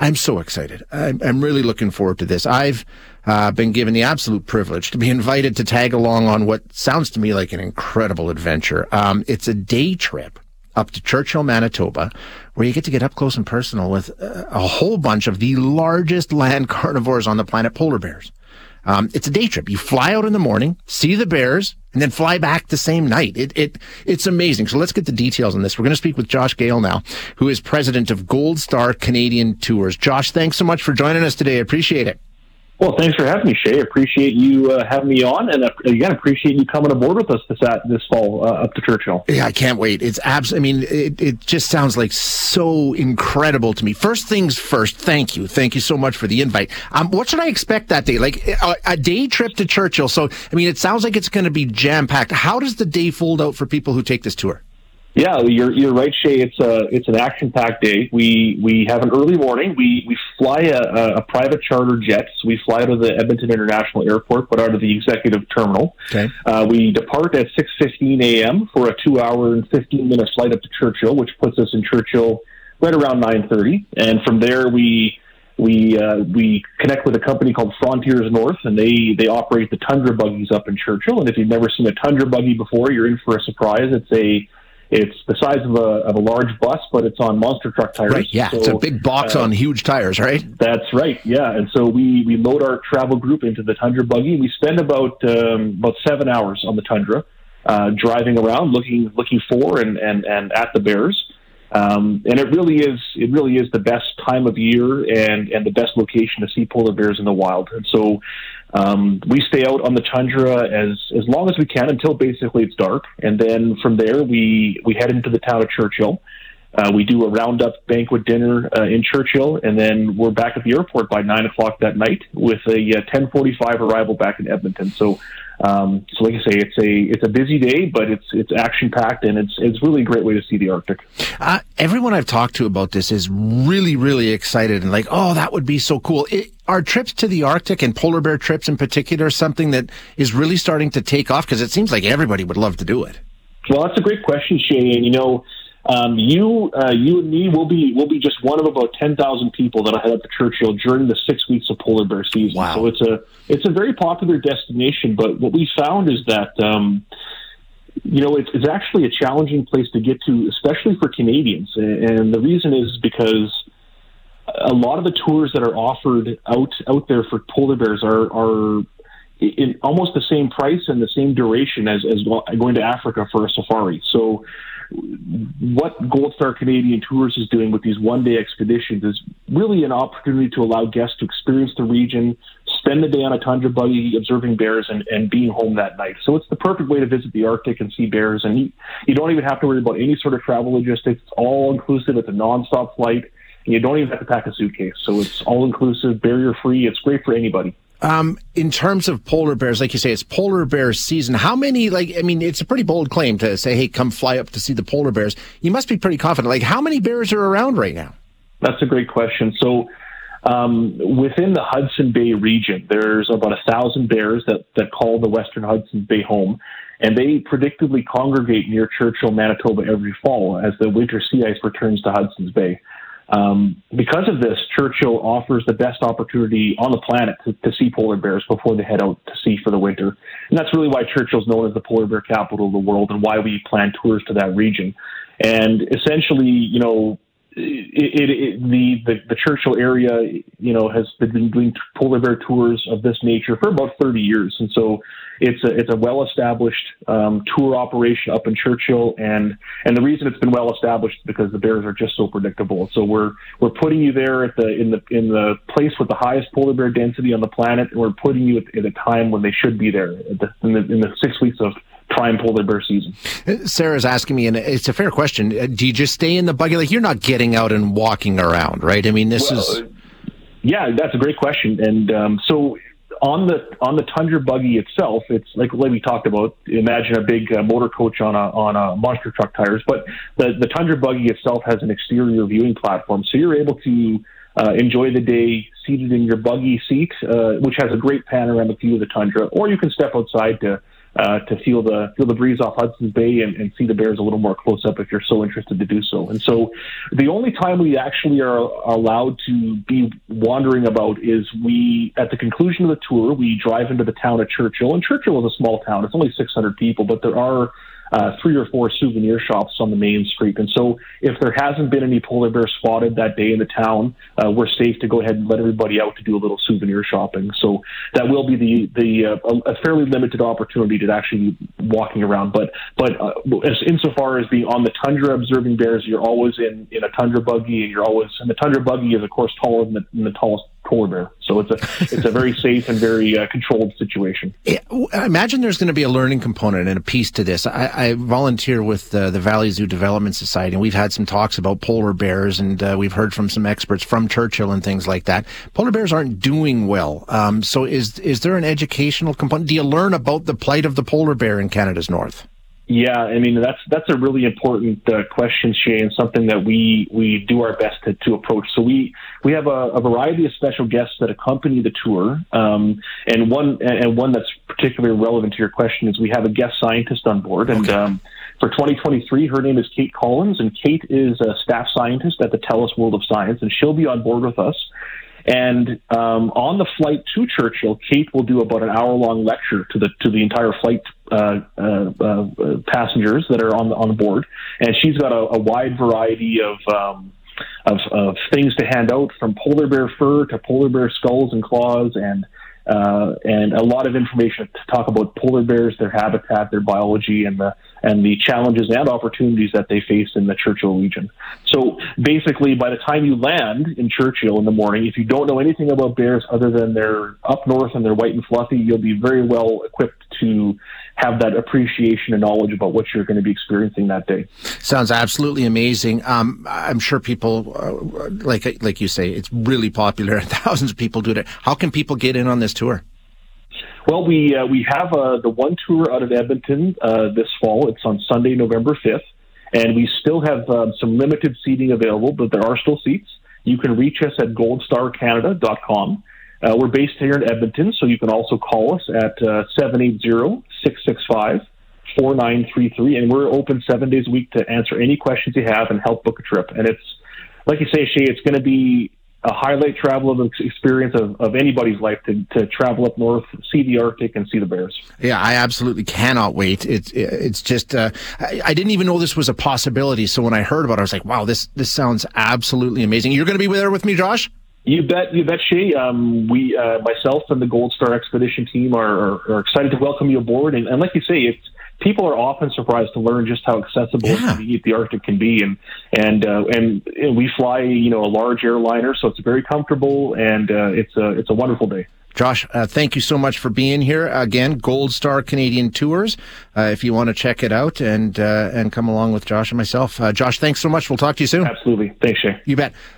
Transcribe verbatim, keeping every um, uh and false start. I'm so excited. I'm, I'm really looking forward to this. I've uh, been given the absolute privilege to be invited to tag along on what sounds to me like an incredible adventure. Um, it's a day trip up to Churchill, Manitoba, where you get to get up close and personal with uh, a whole bunch of the largest land carnivores on the planet, polar bears. Um, it's a day trip. You fly out in the morning, see the bears, and then fly back the same night. It, it, it's amazing. So let's get the details on this. We're going to speak with Josh Gale now, who is president of Gold Star Canadian Tours. Josh, thanks so much for joining us today. I appreciate it. Well, thanks for having me, Shay. Appreciate you uh, having me on, and uh, again, appreciate you coming aboard with us this uh, this fall uh, up to Churchill. Yeah, I can't wait. It's abs- I mean, it, it just sounds like so incredible to me. First things first. Thank you, thank you so much for the invite. Um, what should I expect that day? Like a, a day trip to Churchill. So, I mean, it sounds like it's going to be jam packed. How does the day fold out for people who take this tour? Yeah, you're you're right, Shay. It's a it's an action packed day. We we have an early morning. We we fly a, a private charter jet. We fly out of the Edmonton International Airport, but out of the executive terminal. Okay. Uh, we depart at six fifteen a.m. for a two hour and fifteen minute flight up to Churchill, which puts us in Churchill right around nine thirty. And from there we we uh, we connect with a company called Frontiers North, and they they operate the Tundra buggies up in Churchill. And if you've never seen a Tundra buggy before, you're in for a surprise. It's a It's the size of a of a large bus, but it's on monster truck tires. Right, yeah, so, it's a big box uh, on huge tires, right? That's right, yeah. And so we, we load our travel group into the Tundra buggy. We spend about um, about seven hours on the Tundra, uh, driving around, looking looking for and, and, and at the bears. Um, and it really is it really is the best time of year and, and the best location to see polar bears in the wild. And so um, we stay out on the Tundra as, as long as we can until basically it's dark. And then from there, we, we head into the town of Churchill. Uh, we do a roundup banquet dinner uh, in Churchill, and then we're back at the airport by nine o'clock that night with a uh, ten forty-five arrival back in Edmonton. So, um, so like I say, it's a it's a busy day, but it's it's action packed, and it's it's really a great way to see the Arctic. Uh, everyone I've talked to about this is really really excited and like, oh, that would be so cool. It, are trips to the Arctic and polar bear trips in particular something that is really starting to take off? Because it seems like everybody would love to do it. Well, that's a great question, Shay, and you know. Um, you, uh, you and me will be will be just one of about ten thousand people that'll head up to Churchill during the six weeks of polar bear season. Wow. So it's a it's a very popular destination. But what we found is that um, you know it's, it's actually a challenging place to get to, especially for Canadians. And the reason is because a lot of the tours that are offered out out there for polar bears are are in almost the same price and the same duration as as going to Africa for a safari. So. What Gold Star Canadian Tours is doing with these one-day expeditions is really an opportunity to allow guests to experience the region, spend the day on a tundra buggy observing bears, and, and being home that night. So it's the perfect way to visit the Arctic and see bears. And you, you don't even have to worry about any sort of travel logistics. It's all-inclusive. It's a nonstop flight. And you don't even have to pack a suitcase. So it's all-inclusive, barrier-free. It's great for anybody. Um, in terms of polar bears, like you say, it's polar bear season. How many, like, I mean, it's a pretty bold claim to say, hey, come fly up to see the polar bears. You must be pretty confident. Like, how many bears are around right now? That's a great question. So, um, within the Hudson Bay region, there's about a thousand bears that, that call the Western Hudson Bay home, and they predictably congregate near Churchill, Manitoba every fall as the winter sea ice returns to Hudson's Bay. Um, because of this, Churchill offers the best opportunity on the planet to, to see polar bears before they head out to sea for the winter. And that's really why Churchill's known as the polar bear capital of the world and why we plan tours to that region. And essentially, you know, it, it, it, the, the, the Churchill area, you know, has been doing polar bear tours of this nature for about thirty years. And so it's a, it's a well-established um, tour operation up in Churchill. And, and the reason it's been well-established is because the bears are just so predictable. So we're, we're putting you there at the, in the, in the place with the highest polar bear density on the planet. And we're putting you at, at a time when they should be there at the, in the, in the six weeks of prime polar bear season. Sarah's asking me, and it's a fair question, do you just stay in the buggy? Like, you're not getting out and walking around, right? I mean, this well, is... Yeah, that's a great question. And um, so on the on the Tundra buggy itself, it's like like we talked about, imagine a big uh, motor coach on a on a monster truck tires, but the, the Tundra buggy itself has an exterior viewing platform, so you're able to Uh, enjoy the day seated in your buggy seat, uh, which has a great panoramic view of the tundra, or you can step outside to uh, to feel the feel the breeze off Hudson Bay and, and see the bears a little more close up if you're so interested to do so. And so the only time we actually are allowed to be wandering about is we, at the conclusion of the tour, we drive into the town of Churchill. And Churchill is a small town. It's only six hundred people, but there are Uh, three or four souvenir shops on the main street. And so if there hasn't been any polar bear spotted that day in the town, uh, we're safe to go ahead and let everybody out to do a little souvenir shopping. So that will be the the uh, a fairly limited opportunity to actually walking around. But but uh, as, insofar as being on the tundra observing bears, you're always in, in a tundra buggy, and you're always and the tundra buggy is, of course, taller than the, than the tallest polar bear. So it's a it's a very safe and very uh, controlled situation. Yeah, I imagine there's going to be a learning component and a piece to this. I, I volunteer with uh, the Valley Zoo Development Society, and we've had some talks about polar bears, and uh, we've heard from some experts from Churchill and things like that. Polar bears aren't doing well. Um, so is is there an educational component? Do you learn about the plight of the polar bear in Canada's north? Yeah, I mean, that's that's a really important uh, question, Shay, and something that we, we do our best to, to approach. So we, we have a, a variety of special guests that accompany the tour, um, and one and one that's particularly relevant to your question is we have a guest scientist on board, and okay. um, for twenty twenty-three, her name is Kate Collins, and Kate is a staff scientist at the TELUS World of Science, and she'll be on board with us. And um, on the flight to Churchill, Kate will do about an hour-long lecture to the to the entire flight uh, uh, uh, passengers that are on the, on the board. And she's got a, a wide variety of, um, of of things to hand out, from polar bear fur to polar bear skulls and claws, and uh, and a lot of information to talk about polar bears, their habitat, their biology, and the and the challenges and opportunities that they face in the Churchill region. So basically, by the time you land in Churchill in the morning, if you don't know anything about bears other than they're up north and they're white and fluffy, you'll be very well equipped to have that appreciation and knowledge about what you're going to be experiencing that day. Sounds absolutely amazing. Um, I'm sure people, uh, like like you say, it's really popular. Thousands of people do it. How can people get in on this tour? Well, we uh, we have uh, the one tour out of Edmonton uh, this fall. It's on Sunday, November fifth, and we still have uh, some limited seating available, but there are still seats. You can reach us at gold star canada dot com. Uh, we're based here in Edmonton, so you can also call us at uh, seven eight zero, six six five, four nine three three, and we're open seven days a week to answer any questions you have and help book a trip. And it's, like you say, Shay, it's going to be a highlight travel of experience of, of anybody's life to, to travel up north, see the Arctic, and see the bears. Yeah, I absolutely cannot wait. It's it's just uh, I, I didn't even know this was a possibility. So when I heard about it, I was like, wow, this this sounds absolutely amazing. You're going to be there with me, Josh? You bet, you bet, Shay. Um, we, uh, myself, and the Gold Star Expedition team are, are, are excited to welcome you aboard. And, and like you say, it's. People are often surprised to learn just how accessible yeah. the Arctic can be, and and uh, and we fly, you know, a large airliner, so it's very comfortable, and uh, it's a it's a wonderful day. Josh, uh, thank you so much for being here again. Gold Star Canadian Tours, uh, if you want to check it out and uh, and come along with Josh and myself. Uh, Josh, thanks so much. We'll talk to you soon. Absolutely, thanks, Shay. You bet.